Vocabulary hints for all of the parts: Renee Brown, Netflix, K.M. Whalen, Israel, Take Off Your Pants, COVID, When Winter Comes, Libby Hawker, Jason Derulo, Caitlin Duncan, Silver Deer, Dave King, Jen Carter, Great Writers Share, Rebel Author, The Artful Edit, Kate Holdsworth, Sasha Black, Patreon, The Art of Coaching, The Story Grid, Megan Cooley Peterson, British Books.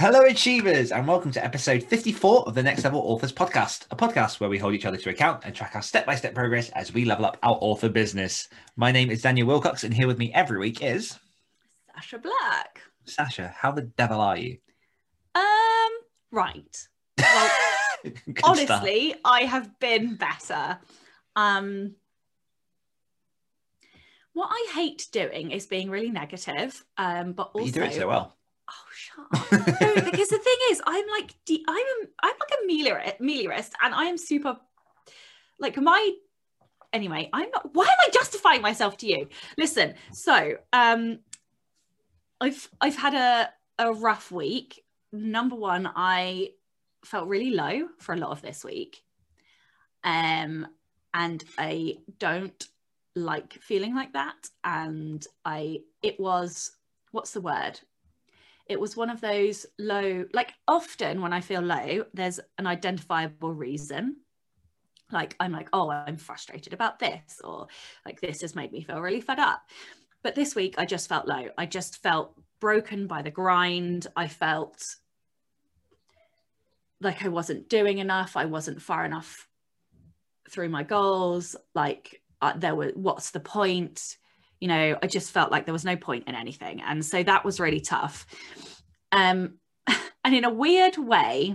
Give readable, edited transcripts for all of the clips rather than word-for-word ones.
Hello, achievers, and welcome to episode 54 of the Next Level Authors Podcast, a podcast where we hold each other to account and track our step-by-step progress as we level up our author business. My name is Daniel Wilcox, and here with me every week is... Sasha Black. Sasha, how the devil are you? Right. Well, honestly, start. I have been better. What I hate doing is being really negative, but also... You do it so well. Oh, shut up. No, because the thing is, I'm like a meliorist, and I am super, like, my, anyway, I'm not, why am I justifying myself to you? Listen, so I've had a rough week. Number one, I felt really low for a lot of this week, and I don't like feeling like that, and It was one of those low, like often when I feel low, there's an identifiable reason. Like I'm like, oh, I'm frustrated about this, or like this has made me feel really fed up. But this week I just felt low. I just felt broken by the grind. I felt like I wasn't doing enough. I wasn't far enough through my goals. Like what's the point? You know, I just felt like there was no point in anything. And so that was really tough. And in a weird way,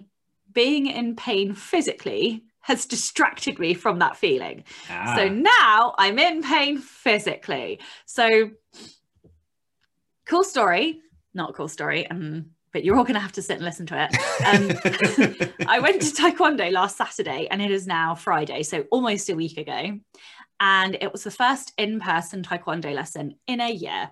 being in pain physically has distracted me from that feeling. Ah. So now I'm in pain physically. So cool story, not a cool story, but you're all going to have to sit and listen to it. I went to Taekwondo last Saturday, and it is now Friday, so almost a week ago. And it was the first in-person Taekwondo lesson in a year.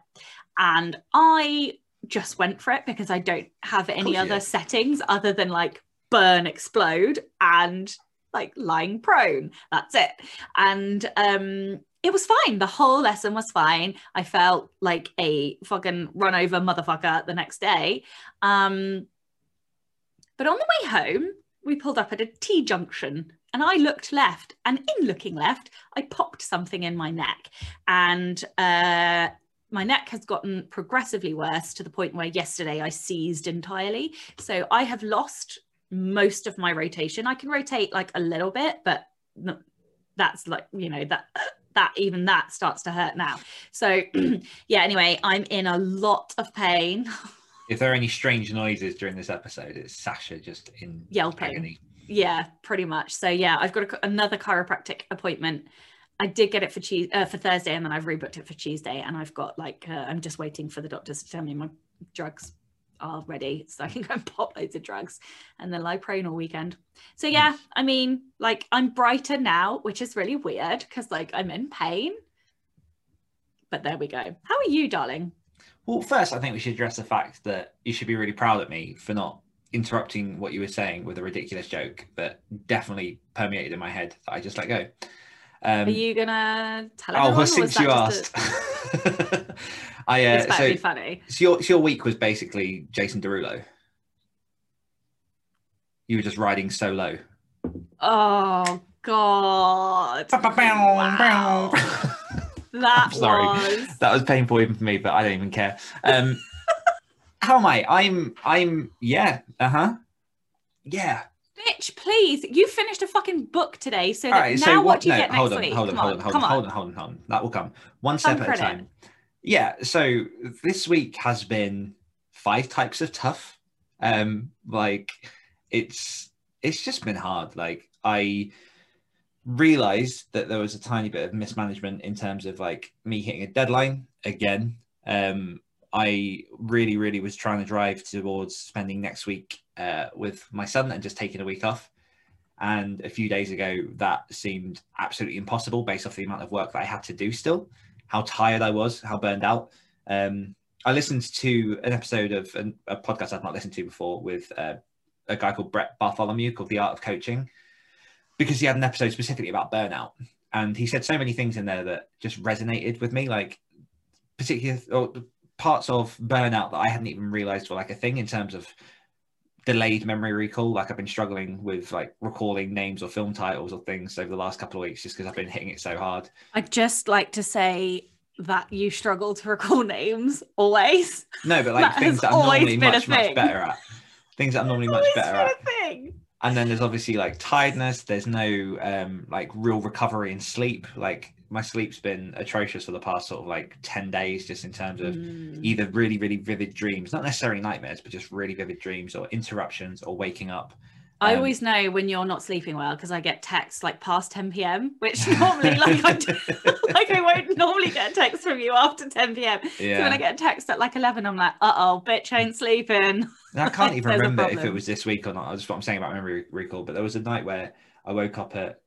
And I just went for it because I don't have any other settings other than like burn, explode, and like lying prone. That's it. And it was fine. The whole lesson was fine. I felt like a fucking run over motherfucker the next day. But on the way home, we pulled up at a T-junction. And I looked left, and in looking left, I popped something in my neck. And my neck has gotten progressively worse to the point where yesterday I seized entirely. So I have lost most of my rotation. I can rotate like a little bit, but that's like, you know, that even that starts to hurt now. So yeah, anyway, I'm in a lot of pain. If there are any strange noises during this episode, it's Sasha just in yelping. Agony. Yeah, pretty much. So yeah, I've got another chiropractic appointment. I did get it for Thursday, and then I've rebooked it for Tuesday, and I've got like I'm just waiting for the doctors to tell me my drugs are ready so I can go and pop loads of drugs and then lie prone all weekend. So yeah, I mean, like I'm brighter now, which is really weird because like I'm in pain, but there we go. How are you, darling? Well, first I think we should address the fact that you should be really proud of me for not interrupting what you were saying with a ridiculous joke that definitely permeated in my head that I just let go. Are you gonna tell everyone? Oh, well, since you asked, it's so funny. So your week was basically Jason Derulo. You were just riding so low. Oh God! Wow. I'm sorry. That was painful even for me, but I don't even care. How am I? I'm yeah. Uh-huh. Yeah. Bitch, please. You finished a fucking book today. So right, now so what do you get next week? Hold on. That will come. One step at a time. Yeah. So this week has been 5 types of tough. Like it's just been hard. Like I realized that there was a tiny bit of mismanagement in terms of like me hitting a deadline again. I really, really was trying to drive towards spending next week with my son and just taking a week off. And a few days ago, that seemed absolutely impossible based off the amount of work that I had to do still, how tired I was, how burned out. I listened to an episode of a podcast I've not listened to before with a guy called Brett Bartholomew called The Art of Coaching, because he had an episode specifically about burnout. And he said so many things in there that just resonated with me, like particular or parts of burnout that I hadn't even realized were like a thing, in terms of delayed memory recall. Like I've been struggling with like recalling names or film titles or things over the last couple of weeks, just because I've been hitting it so hard. I'd just like to say that you struggle to recall names always. No, but like things that I'm normally much better at. Things that I'm normally much better at. And then there's obviously like tiredness. There's no like real recovery in sleep. Like my sleep's been atrocious for the past sort of like 10 days, just in terms of either really, really vivid dreams, not necessarily nightmares, but just really vivid dreams or interruptions or waking up. I always know when you're not sleeping well, because I get texts like past 10 p.m., which normally like I won't normally get a text from you after 10 p.m. Yeah. So when I get a text at like 11, I'm like, uh-oh, bitch ain't sleeping. Now, I can't even remember if it was this week or not. That's what I'm saying about memory recall. But there was a night where I woke up at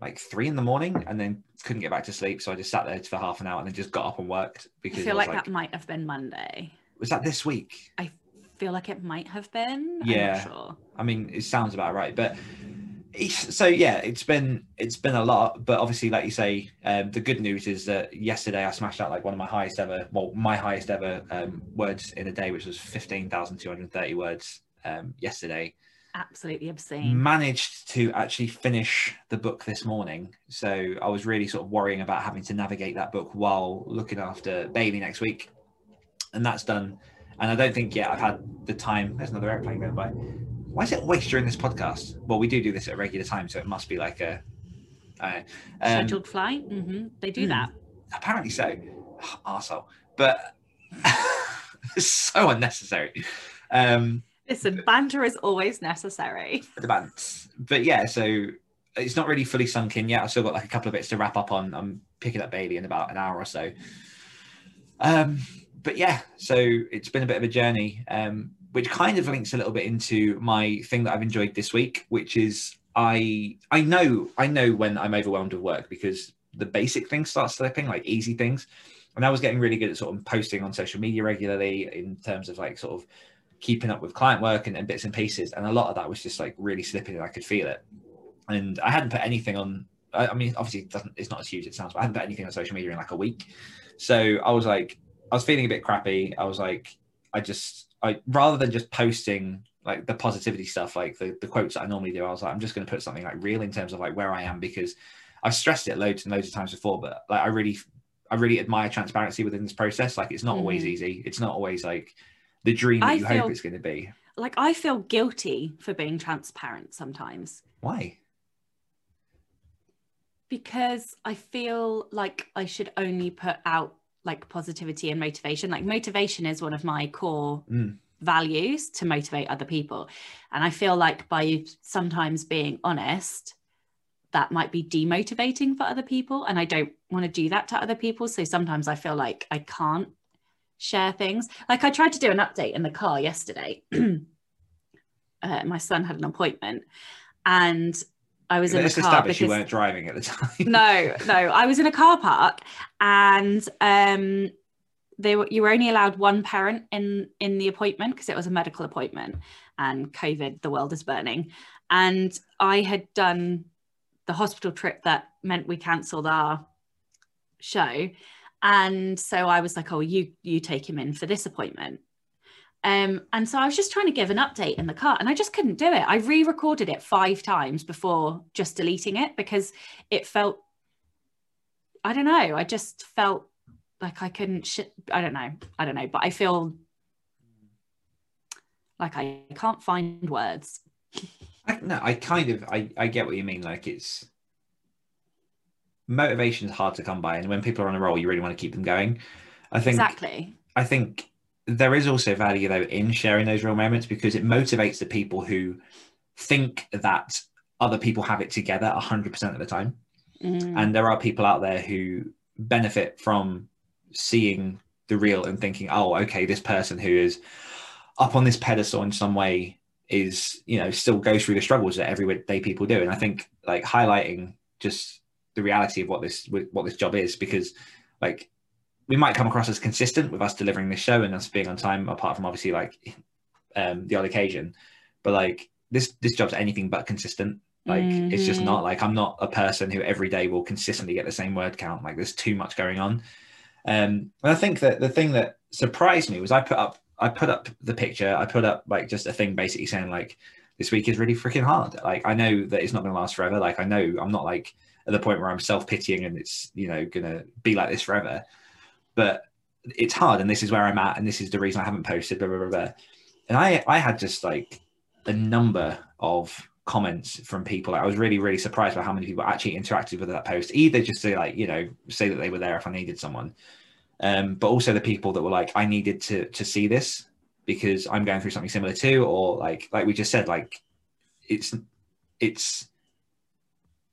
like 3 in the morning and then couldn't get back to sleep. So I just sat there for half an hour and then just got up and worked. Because I feel like that might have been Monday. Was that this week? I feel like it might have been. Yeah. I'm not sure. I mean, it sounds about right, but so yeah, it's been a lot. But obviously, like you say, the good news is that yesterday I smashed out like one of my highest ever, well, my highest ever words in a day, which was 15,230 words yesterday. Absolutely obscene. Managed to actually finish the book this morning. So I was really sort of worrying about having to navigate that book while looking after Bailey next week, and that's done. And I don't think yet I've had the time. There's another airplane going by. Why is it waste during this podcast? Well, we do this at a regular time, so it must be like a scheduled flight. Mm-hmm. They do that. Apparently so. Oh, arsehole. But it's so unnecessary. Listen, banter is always necessary. But yeah, so it's not really fully sunk in yet. I've still got like a couple of bits to wrap up on. I'm picking up Bailey in about an hour or so. But yeah, so it's been a bit of a journey. Which kind of links a little bit into my thing that I've enjoyed this week, which is I know when I'm overwhelmed with work, because the basic things start slipping, like easy things. And I was getting really good at sort of posting on social media regularly in terms of like sort of keeping up with client work and bits and pieces. And a lot of that was just like really slipping, and I could feel it. And I hadn't put anything on, I mean, obviously it's not as huge as it sounds, but I hadn't put anything on social media in like a week. So I was feeling a bit crappy. I was like, rather than just posting like the positivity stuff, like the quotes that I normally do, I was like, I'm just going to put something like real in terms of like where I am, because I've stressed it loads and loads of times before, but like I really admire transparency within this process. Like it's not always easy. It's not always like the dream that you hope it's going to be. Like I feel guilty for being transparent sometimes. Why? Because I feel like I should only put out like positivity and motivation. Like motivation is one of my core values, to motivate other people. And I feel like by sometimes being honest, that might be demotivating for other people. And I don't want to do that to other people. So sometimes I feel like I can't share things. Like I tried to do an update in the car yesterday. My son had an appointment and I was in the car because you weren't driving at the time. No, I was in a car park, and you were only allowed one parent in the appointment because it was a medical appointment, and COVID, the world is burning. And I had done the hospital trip that meant we cancelled our show, and so I was like, "Oh, you take him in for this appointment." And so I was just trying to give an update in the car and I just couldn't do it. I re-recorded it 5 times before just deleting it, because it felt, I don't know, I just felt like I couldn't, I don't know, but I feel like I can't find words. I get what you mean. Like it's, motivation is hard to come by. And when people are on a roll, you really want to keep them going. I think there is also value though in sharing those real moments, because it motivates the people who think that other people have it together 100% of the time. And there are people out there who benefit from seeing the real and thinking, oh, okay, this person who is up on this pedestal in some way is, you know, still goes through the struggles that everyday people do. And I think like highlighting just the reality of what this job is, because like, we might come across as consistent with us delivering this show and us being on time, apart from obviously like the odd occasion, But like this job's anything but consistent. Like it's just not, like, I'm not a person who every day will consistently get the same word count. Like, there's too much going on. And I think that the thing that surprised me was I put up the picture. I put up like just a thing basically saying like, this week is really freaking hard. Like, I know that it's not going to last forever. Like, I know I'm not like at the point where I'm self-pitying and it's, you know, going to be like this forever, but it's hard. And this is where I'm at. And this is the reason I haven't posted, blah, blah, blah, blah. And I had just like a number of comments from people. Like, I was really, really surprised by how many people actually interacted with that post, either just to like, you know, say that they were there if I needed someone. But also the people that were like, I needed to see this because I'm going through something similar too, or like we just said, like it's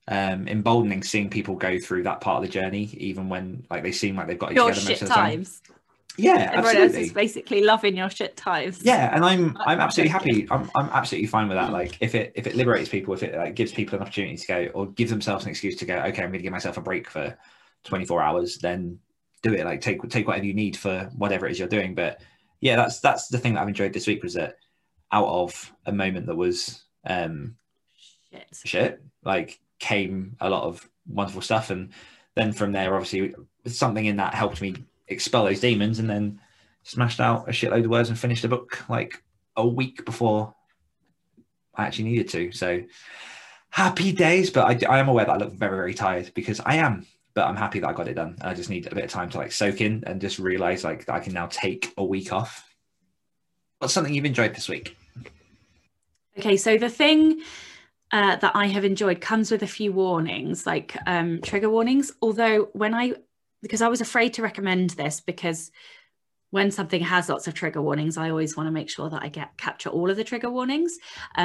emboldening seeing people go through that part of the journey, even when like they seem like they've got it together most of the time. Yeah, everyone else is basically loving your shit times. Yeah, and I'm absolutely happy. I'm absolutely fine with that. Like, if it liberates people, if it like gives people an opportunity to go, or gives themselves an excuse to go, okay, I'm going to give myself a break for 24 hours, then do it. Like, take whatever you need for whatever it is you're doing. But yeah, that's the thing that I've enjoyed this week, was that out of a moment that was shit, like, came a lot of wonderful stuff. And then from there, obviously, something in that helped me expel those demons, and then smashed out a shitload of words and finished the book like a week before I actually needed to. So happy days, but I am aware that I look very, very tired, because I am, but I'm happy that I got it done. I just need a bit of time to like soak in and just realize like that I can now take a week off. What's something you've enjoyed this week? Okay, so the thing that I have enjoyed comes with a few warnings, like trigger warnings, although because I was afraid to recommend this, because when something has lots of trigger warnings, I always want to make sure that I capture all of the trigger warnings.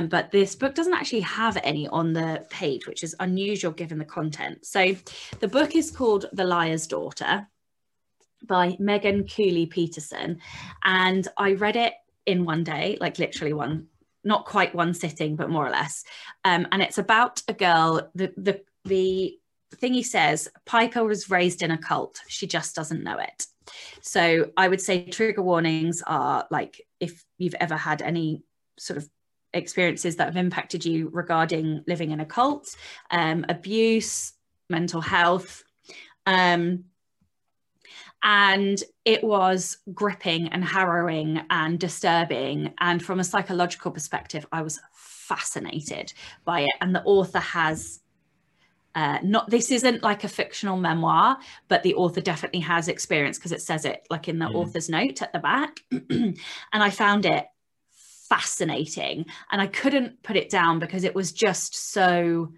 But this book doesn't actually have any on the page, which is unusual given the content. So the book is called The Liar's Daughter by Megan Cooley Peterson. And I read it in one day, like literally one, not quite one sitting, but more or less. And it's about a girl, the thing he says, Piper was raised in a cult, she just doesn't know it. So I would say trigger warnings are like, if you've ever had any sort of experiences that have impacted you regarding living in a cult, abuse, mental health, and it was gripping and harrowing and disturbing, and from a psychological perspective I was fascinated by it. And the author has this isn't like a fictional memoir, but the author definitely has experience, because it says it like in the author's note at the back. And I found it fascinating, and I couldn't put it down because it was just so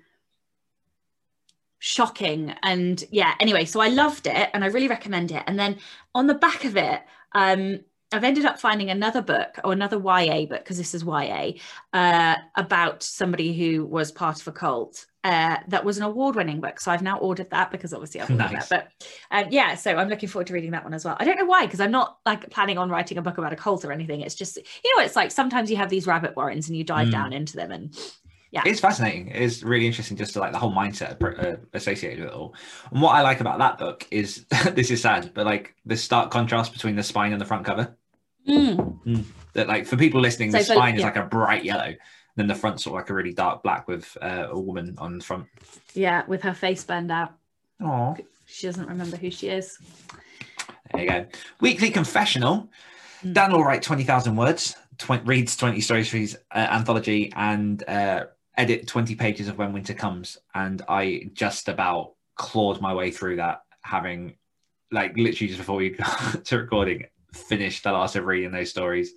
shocking. And yeah, anyway, so I loved it and I really recommend it. And then on the back of it, I've ended up finding another book, or another YA book, because this is YA, about somebody who was part of a cult, that was an award-winning book. So I've now ordered that, because obviously I've ordered that. But yeah, so I'm looking forward to reading that one as well. I don't know why, because I'm not like planning on writing a book about a cult or anything. It's just, you know, it's like sometimes you have these rabbit warrens and you dive down into them, and yeah. It's fascinating. It's really interesting, just to like the whole mindset associated with it all. And what I like about that book is, this is sad, but like the stark contrast between the spine and the front cover. That like, for people listening, the spine is like a bright yellow, then the front's sort of like a really dark black with a woman on the front. Yeah, with her face burned out. Oh, she doesn't remember who she is. There you go. Weekly confessional. Dan will write 20,000 words, reads 20 stories for his anthology, and edit 20 pages of When Winter Comes. And I just about clawed my way through that, having like literally just before we got to recording, finished the last of reading those stories.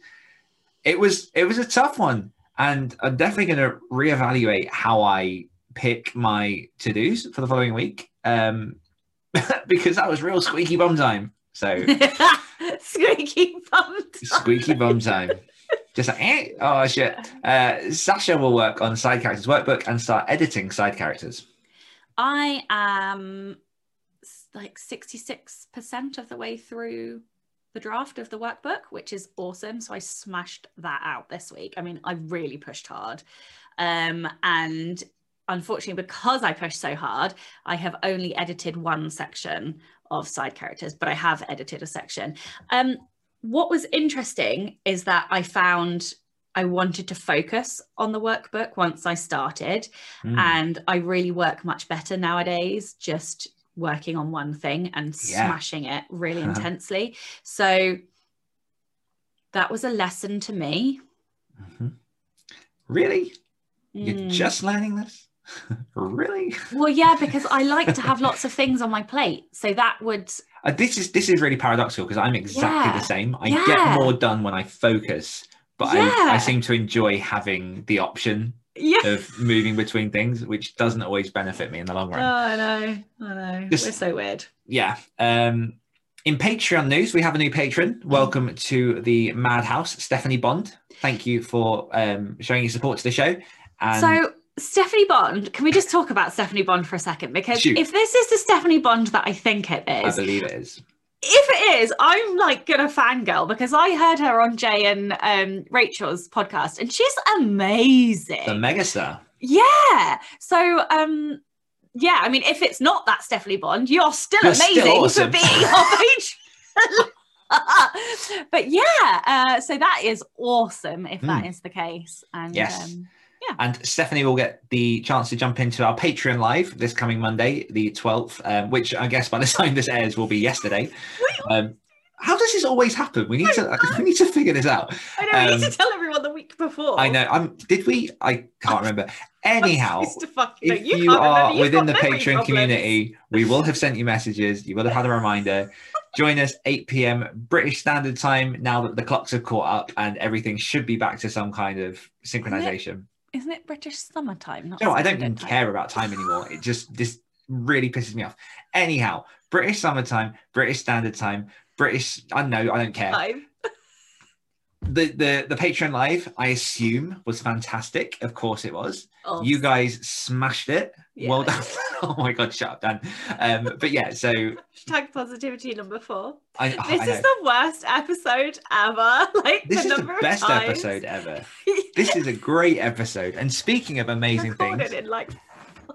It was a tough one. And I'm definitely going to reevaluate how I pick my to-dos for the following week, because that was real squeaky bum time. So squeaky bum time. Squeaky bum time. Just like, oh shit. Sasha will work on side characters workbook and start editing side characters. I am like 66% of the way through the draft of the workbook, which is awesome. So I smashed that out this week. I mean, I really pushed hard. And unfortunately, because I pushed so hard, I have only edited one section of side characters, but I have edited a section. What was interesting is that I found I wanted to focus on the workbook once I started, and I really work much better nowadays just working on one thing and smashing it really intensely. So that was a lesson to me. Really? You're just learning this? Really? Well, yeah, because I like to have lots of things on my plate. So that would... This is really paradoxical because I'm exactly the same. I get more done when I focus, but I seem to enjoy having the option of moving between things, which doesn't always benefit me in the long run. Oh, I know. We're so weird. Yeah. In Patreon news, we have a new patron. Welcome to the Madhouse, Stephanie Bond. Thank you for showing your support to the show. And so, Stephanie Bond, can we just talk about Stephanie Bond for a second? Because if this is the Stephanie Bond that I think it is, I believe it is. If it is, I'm like gonna fangirl because I heard her on Jay and Rachel's podcast, and she's amazing. The megastar. Yeah. So yeah, I mean, if it's not that Stephanie Bond, you're still amazing, still awesome. For being our patron. But yeah, so that is awesome if that is the case. And yes. Yeah. And Stephanie will get the chance to jump into our Patreon live this coming Monday, the 12th, which I guess by the time this airs will be yesterday. How does this always happen? We need to figure this out. I know, we need to tell everyone the week before. I know. I can't remember. Anyhow, if you are within the Patreon community, we will have sent you messages. You will have had a reminder. Join us 8 p.m. British Standard Time now that the clocks have caught up and everything should be back to some kind of synchronization. Isn't it British summertime? No, I don't even care about time anymore. It just, this really pisses me off. Anyhow, British summertime, British standard time, British, I don't know, I don't care. The Patreon live, I assume, was fantastic. Of course it was. Awesome. You guys smashed it. Yeah. Well done. Oh my God, shut up, Dan. But yeah, so... Hashtag positivity number 4. This is the worst episode ever. Like, this is the best episode ever. This is a great episode. And speaking of amazing things...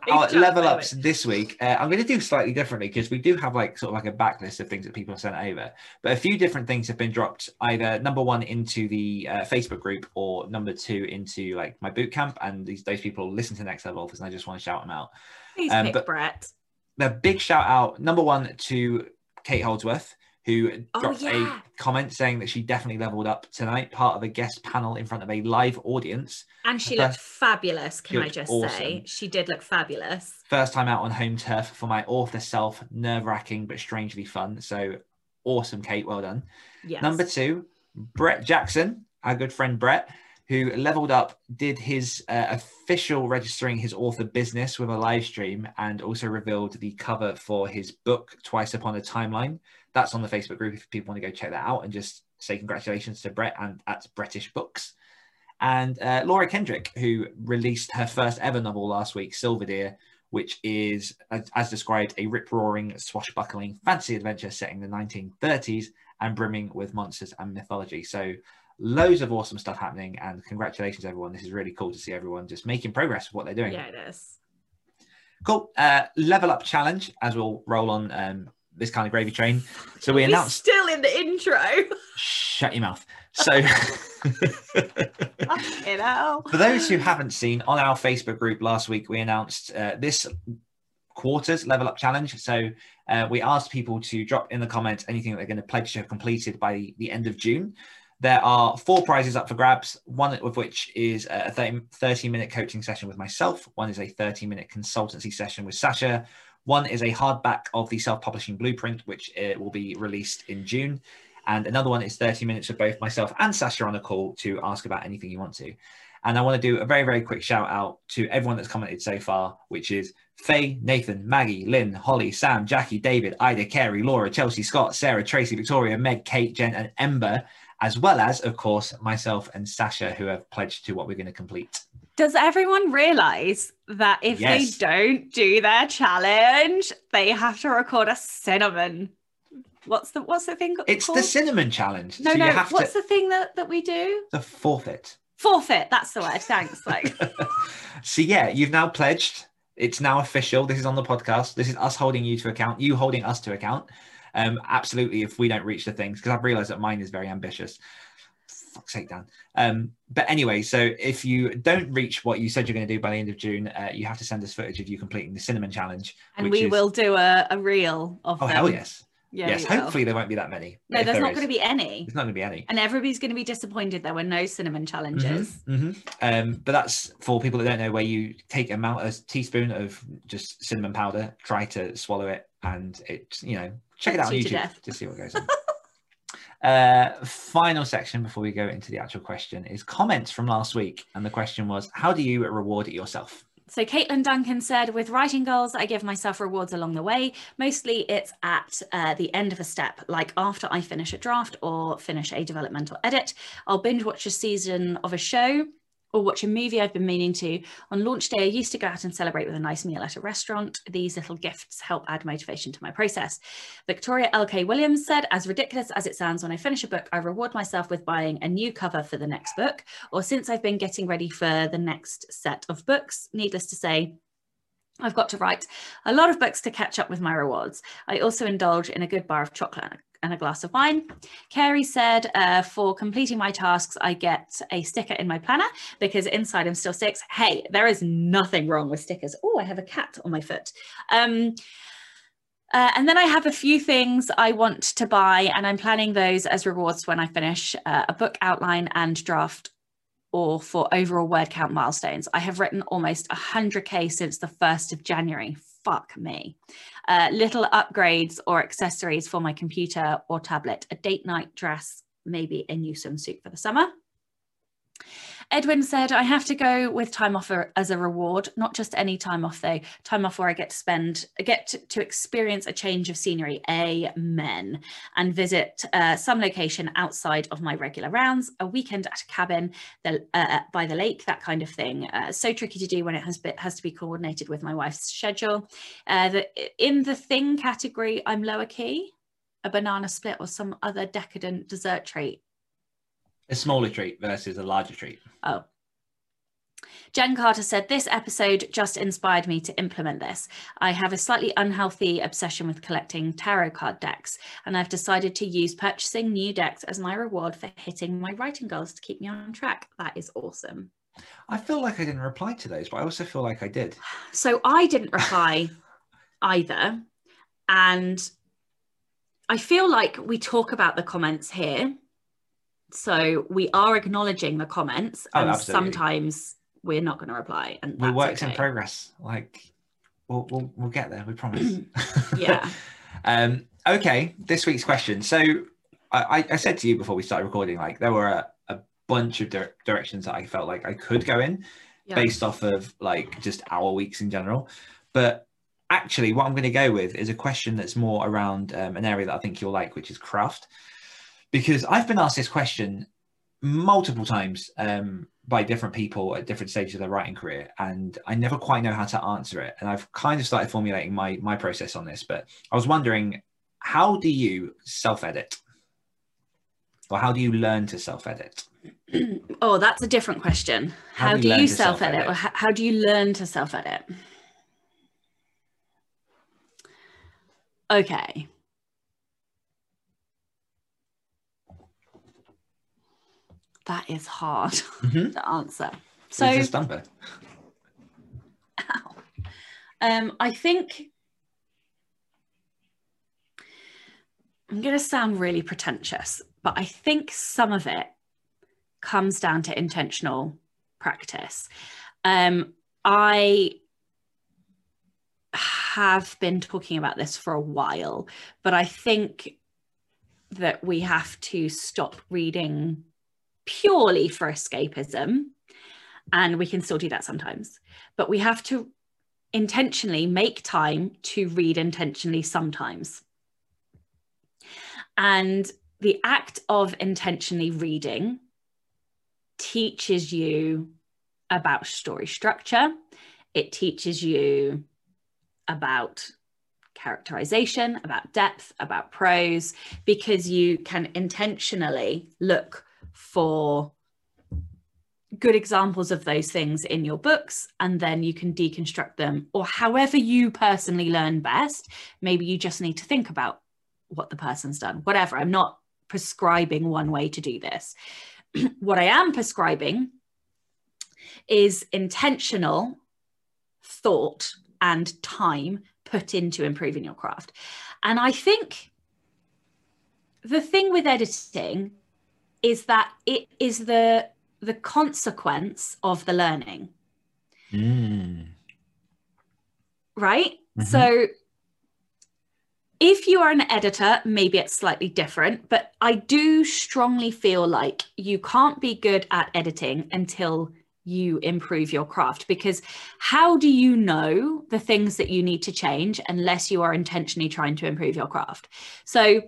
Our level ups this week, I'm going to do slightly differently because we do have sort of a backlist of things that people have sent over, but a few different things have been dropped, either number 1 into the Facebook group or number 2 into my boot camp, and those people listen to Next Level Authors, and I just want to shout them out. Please pick Brett. A big shout out, number 1 to Kate Holdsworth, who dropped a comment saying that she definitely leveled up tonight, part of a guest panel in front of a live audience. And she looked fabulous, can I just say? She did look fabulous. First time out on home turf for my author self, nerve-wracking but strangely fun. So awesome, Kate, well done. Yes. Number 2, Brett Jackson, our good friend Brett, who leveled up, did his official registering his author business with a live stream, and also revealed the cover for his book, Twice Upon a Timeline. That's on the Facebook group if people want to go check that out, and just say congratulations to Brett and at British Books. And Laura Kendrick, who released her first ever novel last week, Silver Deer, which is, as described, a rip-roaring, swashbuckling fantasy adventure set in the 1930s and brimming with monsters and mythology. So loads of awesome stuff happening, and congratulations everyone. This is really cool to see everyone just making progress with what they're doing. Yeah, it is. Cool. Level up challenge, as we'll roll on this kind of gravy train. So we announced... still in the intro. Shut your mouth. So for those who haven't seen, on our Facebook group last week, we announced this quarter's level up challenge. So we asked people to drop in the comments anything that they're going to pledge to have completed by the end of June. There are 4 prizes up for grabs, one of which is a 30-minute coaching session with myself. One is a 30-minute consultancy session with Sasha. One is a hardback of the self-publishing blueprint, which will be released in June. And another one is 30 minutes of both myself and Sasha on a call to ask about anything you want to. And I want to do a very, very quick shout out to everyone that's commented so far, which is Faye, Nathan, Maggie, Lynn, Holly, Sam, Jackie, David, Ida, Carey, Laura, Chelsea, Scott, Sarah, Tracy, Victoria, Meg, Kate, Jen, and Ember, as well as, of course, myself and Sasha, who have pledged to what we're going to complete. Does everyone realise that if they don't do their challenge, they have to record a cinnamon? What's the thing called? It's the cinnamon challenge. No, so no, what's the thing that we do? The forfeit. Forfeit, that's the word, thanks. So yeah, you've now pledged. It's now official. This is on the podcast. This is us holding you to account, you holding us to account. Absolutely, if we don't reach the things, because I've realised that mine is very ambitious. fuck's sake, Dan. But anyway, so if you don't reach what you said you're going to do by the end of June, you have to send us footage of you completing the cinnamon challenge. And we will do a reel of them. Oh, hell yes. Yeah, yes, hopefully there won't be that many. No, there's not going to be any. There's not going to be any. And everybody's going to be disappointed there were no cinnamon challenges. Mm-hmm, mm-hmm. But that's for people that don't know, where you take a teaspoon of just cinnamon powder, try to swallow it, and it, you know, check it out on YouTube to see what goes on. Final section before we go into the actual question is comments from last week. And the question was, how do you reward it yourself? So Caitlin Duncan said, with writing goals, I give myself rewards along the way. Mostly it's at the end of a step, like after I finish a draft or finish a developmental edit. I'll binge watch a season of a show or watch a movie I've been meaning to. On launch day, I used to go out and celebrate with a nice meal at a restaurant. These little gifts help add motivation to my process. Victoria L.K. Williams said, as ridiculous as it sounds, when I finish a book, I reward myself with buying a new cover for the next book, or since I've been getting ready for the next set of books. Needless to say, I've got to write a lot of books to catch up with my rewards. I also indulge in a good bar of chocolate and a glass of wine. Carrie said, for completing my tasks, I get a sticker in my planner because inside I'm still six. Hey, there is nothing wrong with stickers. Oh, I have a cat on my foot. And then I have a few things I want to buy, and I'm planning those as rewards when I finish a book outline and draft, or for overall word count milestones. I have written almost 100k since the 1st of January. Fuck me. Little upgrades or accessories for my computer or tablet, a date night dress, maybe a new swimsuit for the summer. Edwin said, I have to go with time off as a reward, not just any time off though, time off where I get to experience a change of scenery, amen, and visit some location outside of my regular rounds, a weekend at a cabin by the lake, that kind of thing. So tricky to do when it has to be coordinated with my wife's schedule. In the thing category, I'm lower key, a banana split or some other decadent dessert treat. A smaller treat versus a larger treat. Oh. Jen Carter said, this episode just inspired me to implement this. I have a slightly unhealthy obsession with collecting tarot card decks, and I've decided to use purchasing new decks as my reward for hitting my writing goals to keep me on track. That is awesome. I feel like I didn't reply to those, but I also feel like I did. So I didn't reply either. And I feel like we talk about the comments here. So we are acknowledging the comments, and sometimes we're not going to reply, and that's okay. In progress. Like we'll get there, we promise. Yeah. Okay, this week's question. So I said to you before we started recording, like there were a bunch of directions that I felt like I could go in, yeah, based off of like just our weeks in general. But actually what I'm going to go with is a question that's more around an area that I think you'll like, which is craft. Because I've been asked this question multiple times by different people at different stages of their writing career, and I never quite know how to answer it. And I've kind of started formulating my process on this, but I was wondering, how do you self-edit? Or how do you learn to self-edit? Oh, that's a different question. How do you self-edit? Or how do you learn to self-edit? Okay. That is hard to answer. So it's a stumper. Ow. I think I'm going to sound really pretentious, but I think some of it comes down to intentional practice. I have been talking about this for a while, but I think that we have to stop reading purely for escapism, and we can still do that sometimes, but we have to intentionally make time to read intentionally sometimes. And the act of intentionally reading teaches you about story structure, it teaches you about characterization, about depth, about prose, because you can intentionally look for good examples of those things in your books, and then you can deconstruct them, or however you personally learn best. Maybe you just need to think about what the person's done, whatever. I'm not prescribing one way to do this. what I am prescribing is intentional thought and time put into improving your craft. And I think the thing with editing is that it is the consequence of the learning. Mm. Right? Mm-hmm. So if you are an editor, maybe it's slightly different, but I do strongly feel like you can't be good at editing until you improve your craft, because how do you know the things that you need to change unless you are intentionally trying to improve your craft? So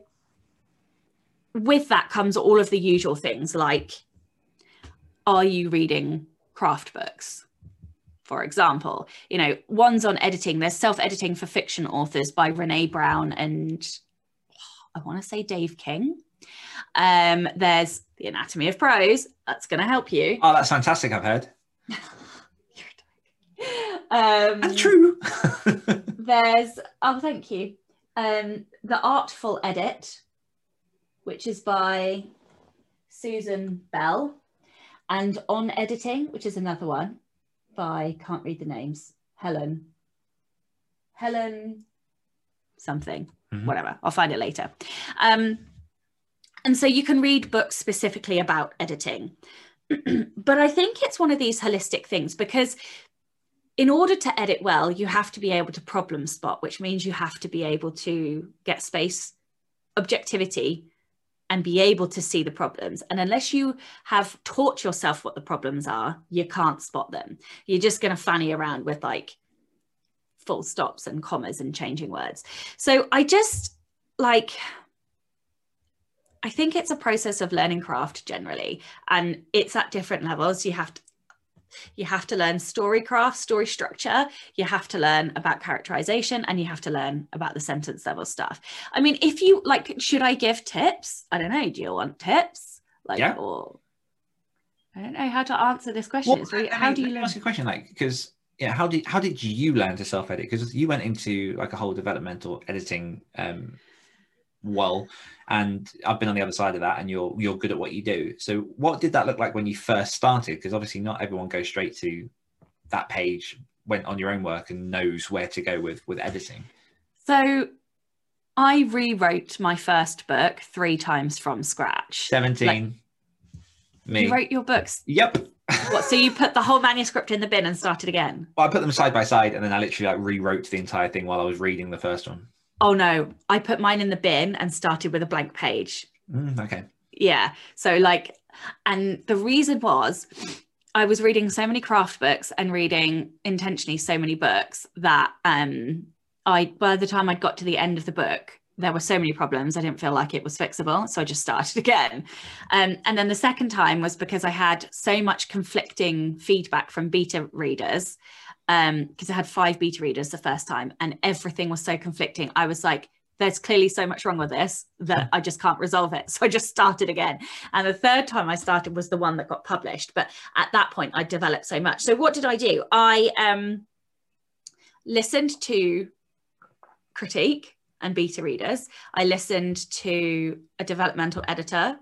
with that comes all of the usual things like, are you reading craft books? For example, you know, one's on editing. There's Self-Editing for Fiction Authors by Renee Brown and I want to say Dave King. There's The Anatomy of Prose. That's going to help you. Oh, that's fantastic. I've heard. And true. There's, oh, thank you. The Artful Edit, which is by Susan Bell, and On Editing, which is another one. By, can't read the names, Helen something, mm-hmm. whatever, I'll find it later. And so you can read books specifically about editing. But I think it's one of these holistic things, because in order to edit well, you have to be able to problem spot, which means you have to be able to get space, objectivity, and be able to see the problems. And unless you have taught yourself what the problems are, you can't spot them. You're just going to fanny around with like full stops and commas and changing words. So I think it's a process of learning craft generally, and it's at different levels. You have to learn story craft, story structure, you have to learn about characterization, and you have to learn about the sentence level stuff. I mean, if you like, should I give tips? I don't know. Do you want tips? Like, yeah. Or I don't know how to answer this question. Well, so, how do you learn? Ask a question, like, because yeah, how did you learn to self-edit? Because you went into like a whole developmental editing and I've been on the other side of that, and you're good at what you do. So what did that look like when you first started? Because obviously not everyone goes straight to that page, went on your own work and knows where to go with editing. So I rewrote my first book 3 times from scratch. 17. Me. You wrote your books? Yep. What, so you put the whole manuscript in the bin and started again? Well, I put them side by side, and then I literally like rewrote the entire thing while I was reading the first one. Oh no, I put mine in the bin and started with a blank page. Okay. Yeah. So like, and the reason was I was reading so many craft books and reading intentionally so many books that by the time I'd got to the end of the book, there were so many problems. I didn't feel like it was fixable. So I just started again. And then the second time was because I had so much conflicting feedback from beta readers. Because I had 5 beta readers the first time, and everything was so conflicting. I was like, there's clearly so much wrong with this that I just can't resolve it. So I just started again. And the third time I started was the one that got published. But at that point, I developed so much. So what did I do? I listened to critique and beta readers. I listened to a developmental editor.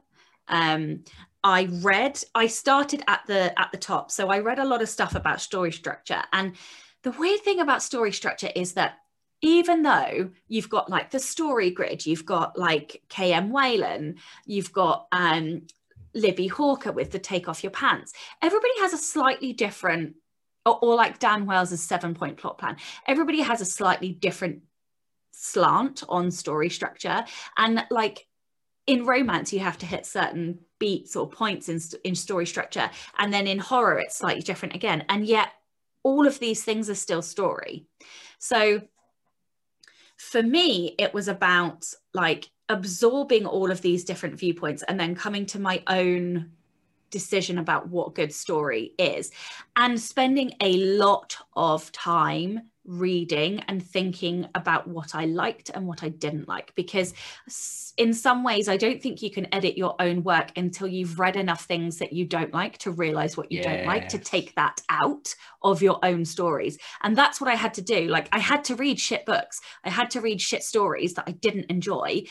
I started at the top. So I read a lot of stuff about story structure. And the weird thing about story structure is that even though you've got like the Story Grid, you've got like K.M. Whalen, you've got Libby Hawker with the Take Off Your Pants, everybody has a slightly different, or like Dan Wells' 7-point plot plan, everybody has a slightly different slant on story structure. And like in romance, you have to hit certain beats or points in story structure, and then in horror it's slightly different again, and yet all of these things are still story. So for me it was about like absorbing all of these different viewpoints and then coming to my own decision about what good story is, and spending a lot of time reading and thinking about what I liked and what I didn't like, because in some ways I don't think you can edit your own work until you've read enough things that you don't like to realize what you don't like, to take that out of your own stories. And that's what I had to do. Like I had to read shit books, I had to read shit stories that I didn't enjoy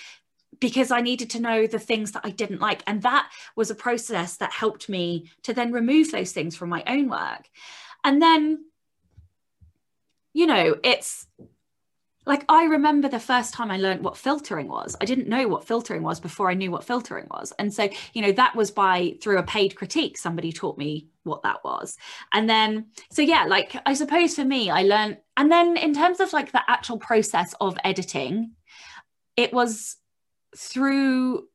because I needed to know the things that I didn't like. And that was a process that helped me to then remove those things from my own work. And then, you know, it's like, I remember the first time I learned what filtering was. I didn't know what filtering was before I knew what filtering was. And so, you know, that was through a paid critique, somebody taught me what that was. And then, so yeah, like, I suppose for me, I learned, and then in terms of like the actual process of editing, it was through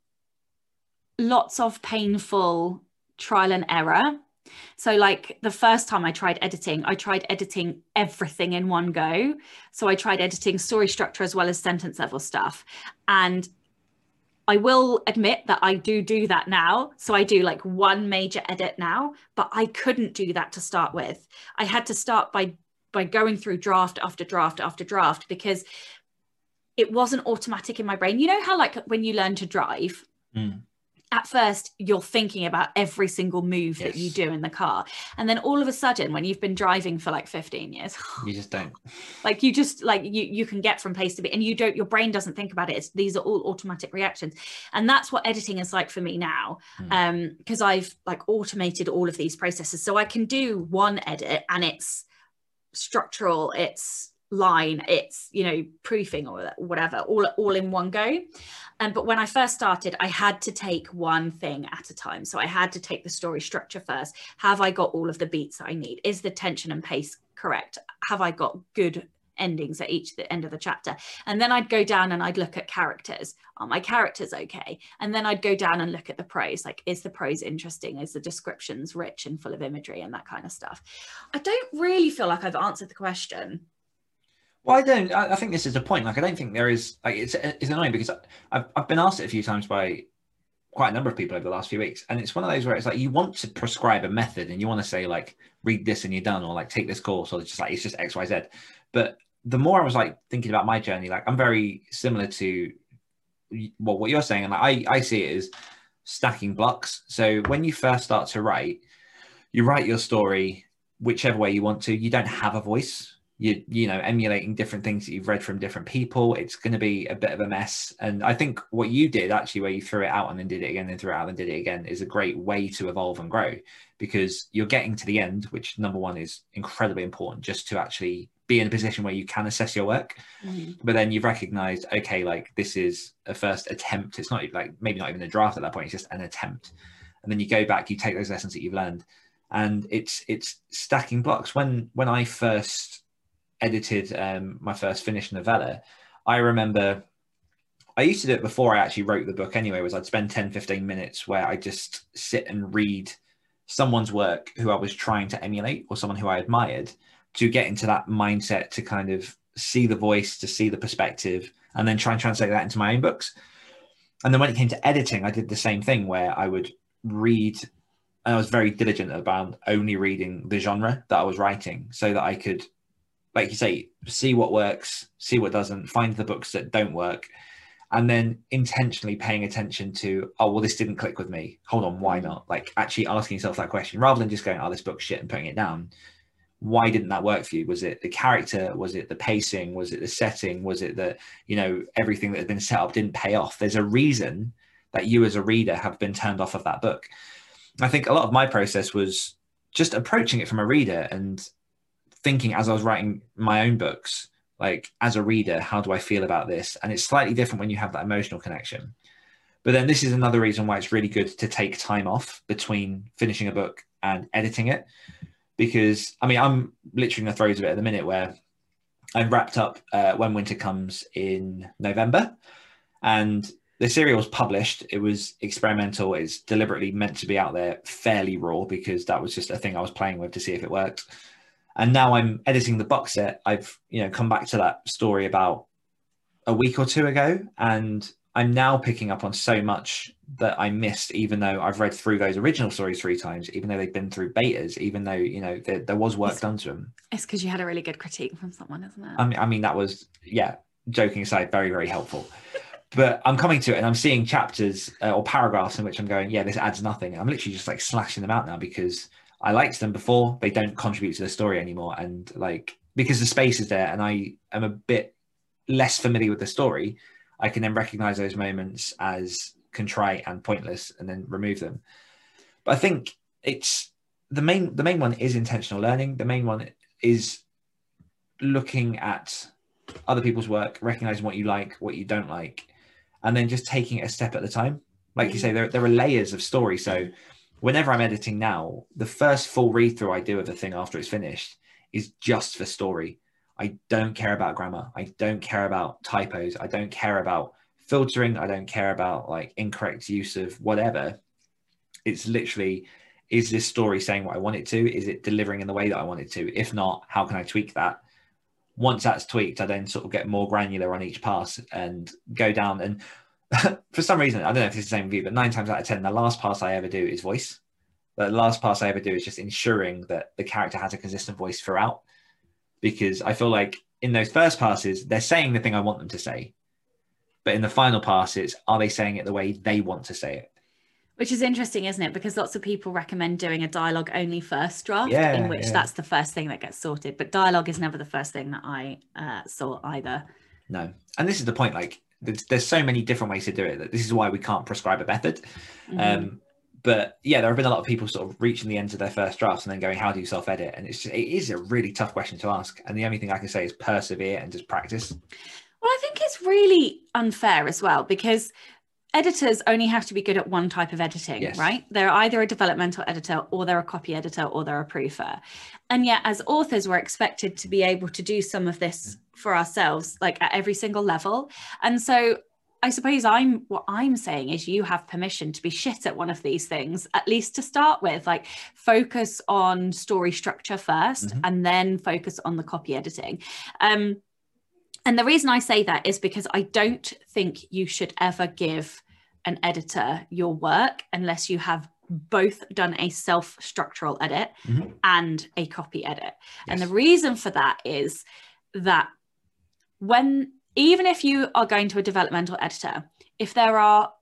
lots of painful trial and error. So like the first time I tried editing everything in one go. So I tried editing story structure as well as sentence level stuff. And I will admit that I do that now. So I do like one major edit now, but I couldn't do that to start with. I had to start by going through draft after draft after draft, because it wasn't automatic in my brain. You know how like when you learn to drive, at first you're thinking about every single move that you do in the car. And then all of a sudden, when you've been driving for like 15 years, you just don't. Like you just like you can get from place to place, and you don't, your brain doesn't think about it. These are all automatic reactions. And that's what editing is like for me now. Because I've like automated all of these processes. So I can do one edit and it's structural, it's line, it's, you know, proofing or whatever, all in one go. But when I first started, I had to take one thing at a time. So I had to take the story structure first. Have I got all of the beats that I need? Is the tension and pace correct? Have I got good endings at each the end of the chapter? And then I'd go down and I'd look at characters. Are my characters okay? And then I'd go down and look at the prose. Like, is the prose interesting? Is the descriptions rich and full of imagery and that kind of stuff? I don't really feel like I've answered the question. Well, I think this is the point. Like, I don't think there is, like, it's annoying because I've been asked it a few times by quite a number of people over the last few weeks. And it's one of those where it's like, you want to prescribe a method and you want to say like, read this and you're done, or like, take this course, or just like, it's just X, Y, Z. But the more I was like thinking about my journey, like, I'm very similar to what you're saying. And like, I see it as stacking blocks. So when you first start to write, you write your story whichever way you want to. You don't have a voice. You know, emulating different things that you've read from different people, it's going to be a bit of a mess. And I think what you did actually, where you threw it out and then did it again and threw it out and did it again, is a great way to evolve and grow, because you're getting to the end, which number one is incredibly important, just to actually be in a position where you can assess your work. But then you've recognized, okay, like, this is a first attempt. It's not like, maybe not even a draft at that point, it's just an attempt. And then you go back, you take those lessons that you've learned, and it's stacking blocks. When I first edited my first finished novella, I remember I used to do it before I actually wrote the book anyway, was I'd spend 10-15 minutes where I just sit and read someone's work who I was trying to emulate, or someone who I admired, to get into that mindset to kind of see the voice, to see the perspective, and then try and translate that into my own books. And then when it came to editing, I did the same thing where I would read, and I was very diligent about only reading the genre that I was writing, so that I could, like you say, see what works, see what doesn't, find the books that don't work, and then intentionally paying attention to, oh, well, this didn't click with me. Hold on, why not? Like, actually asking yourself that question, rather than just going, oh, this book's shit, and putting it down. Why didn't that work for you? Was it the character? Was it the pacing? Was it the setting? Was it that, you know, everything that had been set up didn't pay off? There's a reason that you as a reader have been turned off of that book. I think a lot of my process was just approaching it from a reader and thinking, as I was writing my own books, like, as a reader, how do I feel about this? And it's slightly different when you have that emotional connection. But then this is another reason why it's really good to take time off between finishing a book and editing it, because I mean, I'm literally in the throes of it at the minute, where I've wrapped up When Winter Comes in November, and the serial was published. It was experimental. It's deliberately meant to be out there fairly raw, because that was just a thing I was playing with to see if it worked. And now I'm editing the box set. I've, you know, come back to that story about a week or two ago, and I'm now picking up on so much that I missed, even though I've read through those original stories 3 times, even though they've been through betas, even though, you know, there was work done to them. It's because you had a really good critique from someone, isn't it? I mean, that was, yeah, joking aside, very, very helpful. But I'm coming to it and I'm seeing chapters or paragraphs in which I'm going, yeah, this adds nothing. I'm literally just like slashing them out now, because I liked them before, they don't contribute to the story anymore. And like, because the space is there and I am a bit less familiar with the story, I can then recognize those moments as contrite and pointless and then remove them. But I think it's the main one is intentional learning. The main one is looking at other people's work, recognizing what you like, what you don't like, and then just taking it a step at a time. Like you say, there are layers of story. So whenever I'm editing now, the first full read through I do of the thing after it's finished is just for story. I don't care about grammar. I don't care about typos. I don't care about filtering. I don't care about like incorrect use of whatever. It's literally, is this story saying what I want it to? Is it delivering in the way that I want it to? If not, how can I tweak that? Once that's tweaked, I then sort of get more granular on each pass and go down. And for some reason, I don't know if it's the same view, but 9 times out of 10, the last pass I ever do is voice. The last pass I ever do is just ensuring that the character has a consistent voice throughout, because I feel like in those first passes, they're saying the thing I want them to say. But in the final pass, it's, are they saying it the way they want to say it? Which is interesting, isn't it? Because lots of people recommend doing a dialogue only first draft, in which that's the first thing that gets sorted. But dialogue is never the first thing that I sort either. No. And this is the point, like there's so many different ways to do it that this is why we can't prescribe a method. Mm-hmm. But yeah, there have been a lot of people sort of reaching the end of their first drafts and then going, how do you self-edit? And it's just, it is a really tough question to ask. And the only thing I can say is persevere and just practice. Well, I think it's really unfair as well, because editors only have to be good at one type of editing, yes, right? They're either a developmental editor or they're a copy editor or they're a proofer. And yet as authors, we're expected to be able to do some of this for ourselves, like at every single level. And so I suppose what I'm saying is you have permission to be shit at one of these things, at least to start with, like focus on story structure first, mm-hmm, and then focus on the copy editing. And the reason I say that is because I don't think you should ever give an editor your work unless you have both done a self-structural edit, mm-hmm, and a copy edit. Yes. And the reason for that is that even if you are going to a developmental editor, if there are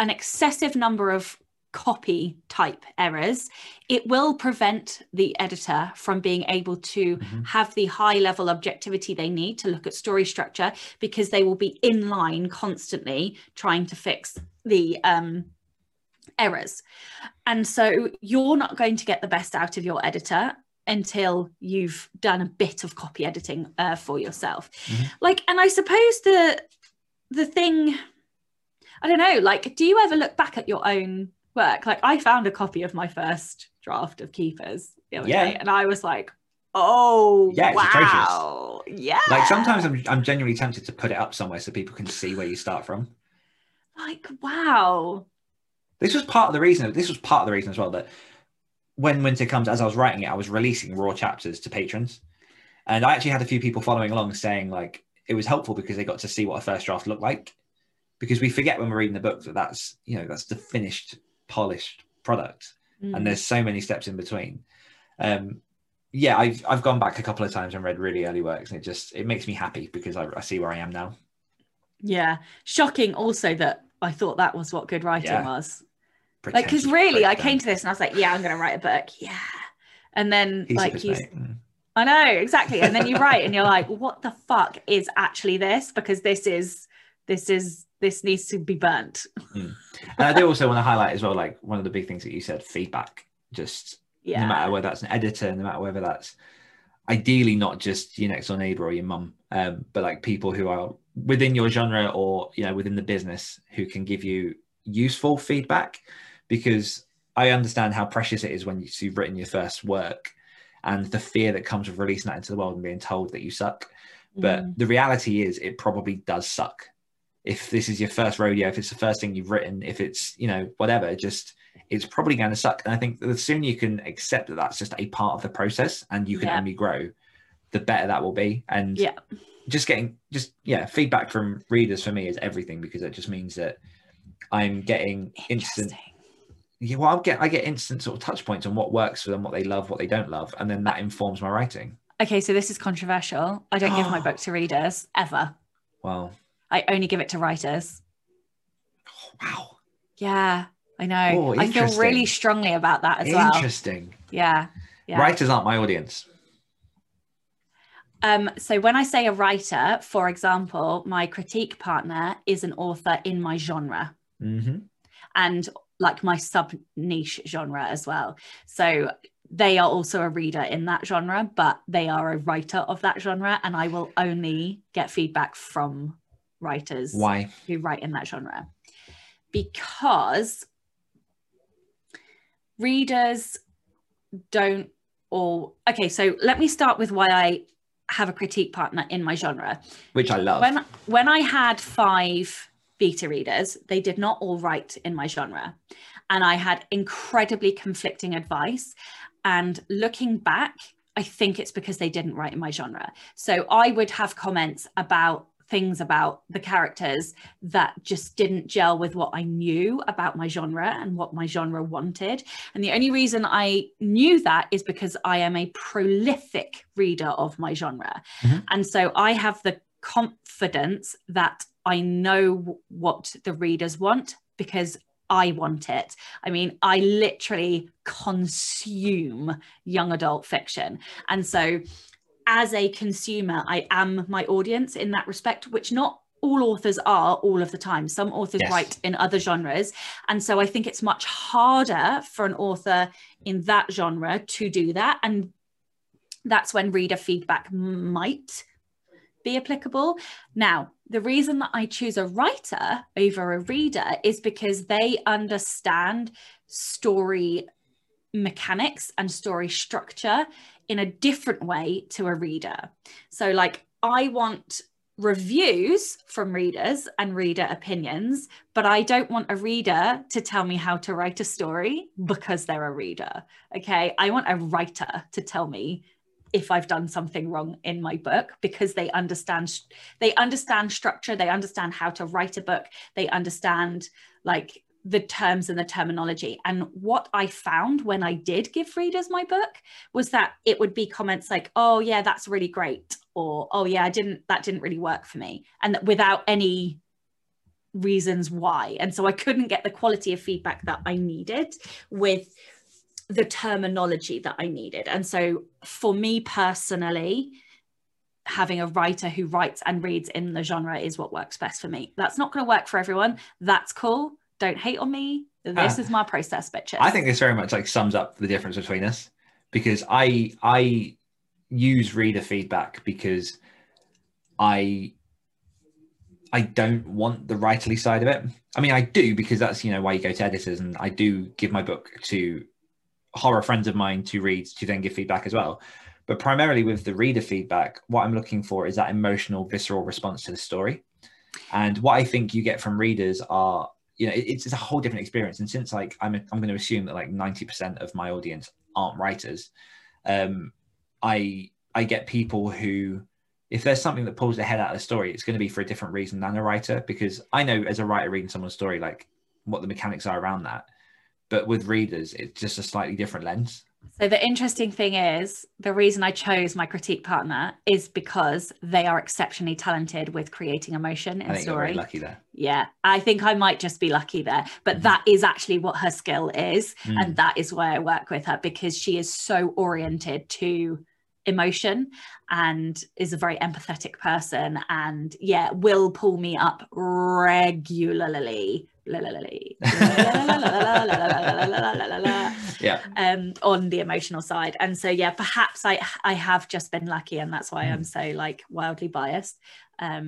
an excessive number of copy type errors, it will prevent the editor from being able to, mm-hmm, have the high level objectivity they need to look at story structure, because they will be in line constantly trying to fix the errors. And so you're not going to get the best out of your editor until you've done a bit of copy editing for yourself. Mm-hmm. Like, and I suppose the thing, I don't know, like, do you ever look back at your own work? Like, I found a copy of my first draft of Keepers the other day, and I was like, oh yeah, wow, atrocious. Yeah, like sometimes I'm genuinely tempted to put it up somewhere so people can see where you start from. Like, wow. This was part of the reason as well that when Winter Comes, as I was writing it, I was releasing raw chapters to patrons, and I actually had a few people following along saying like it was helpful because they got to see what a first draft looked like, because we forget when we're reading the book that that's, you know, that's the finished polished product, and there's so many steps in between. I've gone back a couple of times and read really early works, and it makes me happy because I see where I am now. Yeah, shocking also that I thought that was what good writing was. Like, because really I came to this and I was like, yeah, I'm gonna write a book, yeah, and then I know exactly, and then you write and you're like, what the fuck is actually this, because this needs to be burnt. Mm. And I do also want to highlight as well, like one of the big things that you said, feedback, just no matter whether that's an editor, no matter whether that's ideally not just your next door neighbor or your mum, but like people who are within your genre or, you know, within the business who can give you useful feedback, because I understand how precious it is when you've written your first work and the fear that comes with releasing that into the world and being told that you suck. But the reality is it probably does suck. If this is your first rodeo, if it's the first thing you've written, if it's, you know, whatever, just it's probably going to suck. And I think the sooner you can accept that that's just a part of the process and you can only grow, the better that will be. And just getting feedback from readers for me is everything, because it just means that I'm getting instant. Yeah, well, I get instant sort of touch points on what works for them, what they love, what they don't love, and then that informs my writing. Okay, so this is controversial. I don't give my book to readers ever. Well. I only give it to writers. Oh, wow. Yeah, I know. Oh, I feel really strongly about that as well. Interesting. Yeah. Writers aren't my audience. So when I say a writer, for example, my critique partner is an author in my genre, mm-hmm. and like my sub niche genre as well. So they are also a reader in that genre, but they are a writer of that genre, and I will only get feedback from writers who write in that genre, because readers don't all... Okay, so let me start with why I have a critique partner in my genre, which I love. When I had 5 beta readers, they did not all write in my genre, and I had incredibly conflicting advice, and looking back I think it's because they didn't write in my genre. So I would have comments about things about the characters that just didn't gel with what I knew about my genre and what my genre wanted. And the only reason I knew that is because I am a prolific reader of my genre. Mm-hmm. And so I have the confidence that I know what the readers want because I want it. I mean, I literally consume young adult fiction. And so as a consumer, I am my audience in that respect, which not all authors are all of the time. Some authors yes. write in other genres. And so I think it's much harder for an author in that genre to do that. And that's when reader feedback might be applicable. Now, the reason that I choose a writer over a reader is because they understand story mechanics and story structure in a different way to a reader. So like, I want reviews from readers and reader opinions, but I don't want a reader to tell me how to write a story because they're a reader. Okay, I want a writer to tell me if I've done something wrong in my book, because they understand structure, they understand how to write a book, they understand like the terms and the terminology. And what I found when I did give readers my book was that it would be comments like, oh yeah, that's really great, or oh yeah, that didn't really work for me, and that without any reasons why. And so I couldn't get the quality of feedback that I needed with the terminology that I needed. And so for me personally, having a writer who writes and reads in the genre is what works best for me. That's not going to work for everyone. That's cool. Don't hate on me. This is my process, bitches. I think this very much like sums up the difference between us, because I use reader feedback because I don't want the writerly side of it. I mean, I do, because that's, you know, why you go to editors, and I do give my book to horror friends of mine to read, to then give feedback as well. But primarily with the reader feedback, what I'm looking for is that emotional, visceral response to the story. And what I think you get from readers are, you know, it's a whole different experience. And since like I'm going to assume that like 90% of my audience aren't writers, I get people who, if there's something that pulls their head out of the story, it's going to be for a different reason than a writer, because I know as a writer reading someone's story like what the mechanics are around that, but with readers it's just a slightly different lens. So the interesting thing is, the reason I chose my critique partner is because they are exceptionally talented with creating emotion in story. You're very lucky there. Yeah, I think I might just be lucky there, but mm-hmm. that is actually what her skill is, mm. and that is why I work with her, because she is so oriented to emotion and is a very empathetic person, and yeah, will pull me up regularly. Yeah, on the emotional side. And so yeah, perhaps I have just been lucky, and that's why I'm so like wildly biased. Yeah,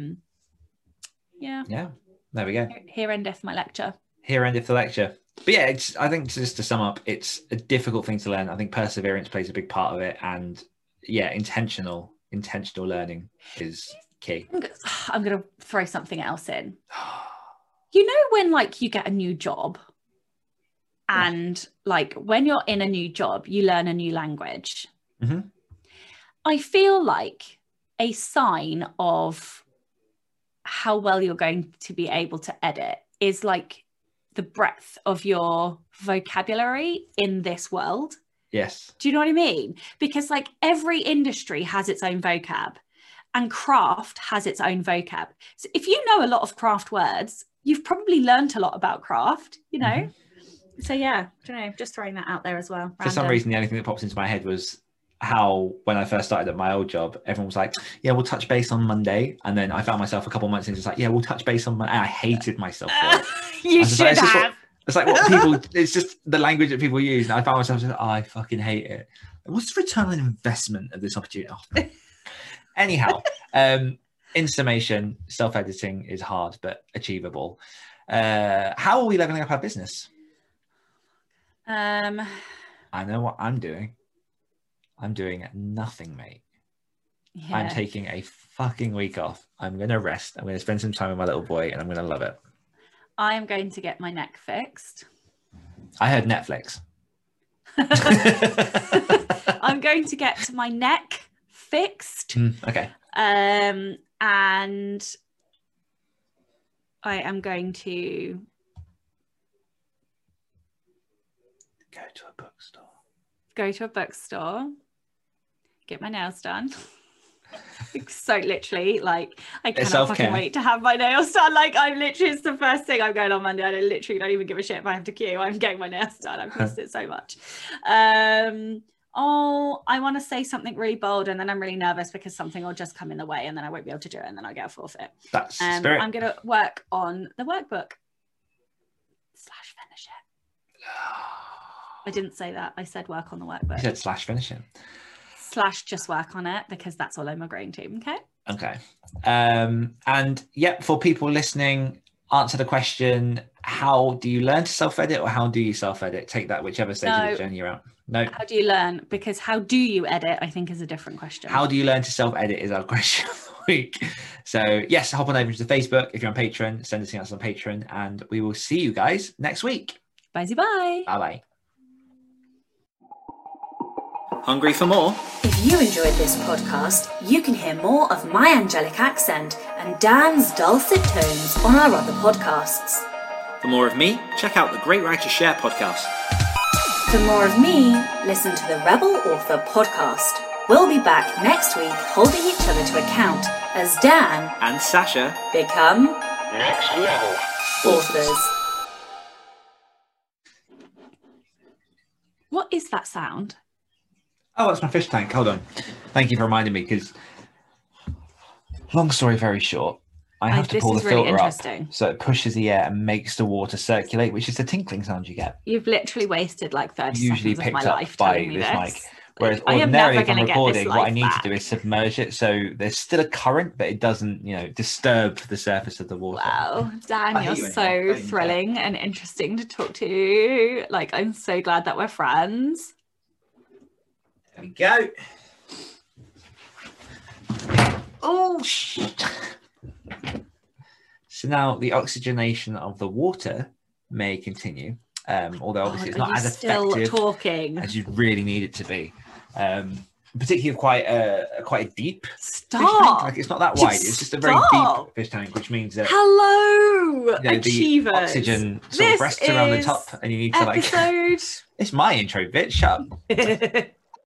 there we go. Here endeth my lecture. Here endeth the lecture. But yeah, I think just to sum up, it's a difficult thing to learn. I think perseverance plays a big part of it, and yeah, intentional learning is key. I'm gonna throw something else in. You know, when like you get a new job, and like when you're in a new job, you learn a new language. Mm-hmm. I feel like a sign of how well you're going to be able to edit is like the breadth of your vocabulary in this world. Yes. Do you know what I mean? Because like every industry has its own vocab, and craft has its own vocab. So if you know a lot of craft words, you've probably learned a lot about craft, you know? Mm-hmm. So yeah, I don't know, just throwing that out there as well. For some reason, the only thing that pops into my head was how when I first started at my old job, everyone was like, yeah, we'll touch base on Monday. And then I found myself a couple months in, just like, yeah, we'll touch base on Monday. And I hated myself for it. You should like, have. It's like what people, it's just the language that people use. And I found myself just like, oh, I fucking hate it. What's the return on investment of this opportunity? Oh. Anyhow, in summation, self-editing is hard, but achievable. How are we leveling up our business? I know what I'm doing. I'm doing nothing, mate. Yeah. I'm taking a fucking week off. I'm going to rest. I'm going to spend some time with my little boy and I'm going to love it. I am going to get my neck fixed. I heard Netflix. I'm going to get my neck fixed. Okay. And I am going to go to a bookstore. Go to a bookstore, get my nails done. So literally, like, I cannot fucking wait to have my nails done. Like, I'm literally, it's the first thing I'm going on Monday. I literally don't even give a shit if I have to queue. I'm getting my nails done. I've missed it so much. Oh, I want to say something really bold and then I'm really nervous because something will just come in the way and then I won't be able to do it and then I'll get a forfeit. That's spirit. I'm going to work on the workbook / finish it. I didn't say that. I said work on the workbook. You said / finish it. / just work on it because that's all I'm agreeing to. Okay. Okay. And yep, for people listening, answer the question, how do you learn to self-edit or how do you self-edit? Take that whichever stage of the journey you're at. No. How do you learn? Because how do you edit, I think, is a different question. How do you learn to self-edit is our question of the week. So yes, hop on over to Facebook. If you're on Patreon, send us on Patreon and we will see you guys next week. Bye-bye. Bye-bye. Hungry for more? If you enjoyed this podcast, you can hear more of my angelic accent and Dan's dulcet tones on our other podcasts. For more of me, check out the Great Writers Share podcast. For more of me, listen to the Rebel Author podcast. We'll be back next week holding each other to account as Dan and Sasha become Next Level Authors. What is that sound? Oh, that's my fish tank. Hold on. Thank you for reminding me because, long story very short, I have to pull the filter up so it pushes the air and makes the water circulate, which is the tinkling sound you get. You've literally wasted like 30 usually seconds of my life telling me this. Mic. Whereas ordinarily if I'm recording, what I need to do is submerge it so there's still a current, but it doesn't, you know, disturb the surface of the water. Wow, Dan, you're so thrilling and interesting to talk to. Like, I'm so glad that we're friends. We go. Oh shit. So now the oxygenation of the water may continue, although obviously it's not as effective talking as you'd really need it to be, particularly quite a deep fish tank. Like, it's not that wide, it's just a very deep fish tank, which means that achievers, the oxygen sort of rests around the top and you need to like it's my intro bit, shut up.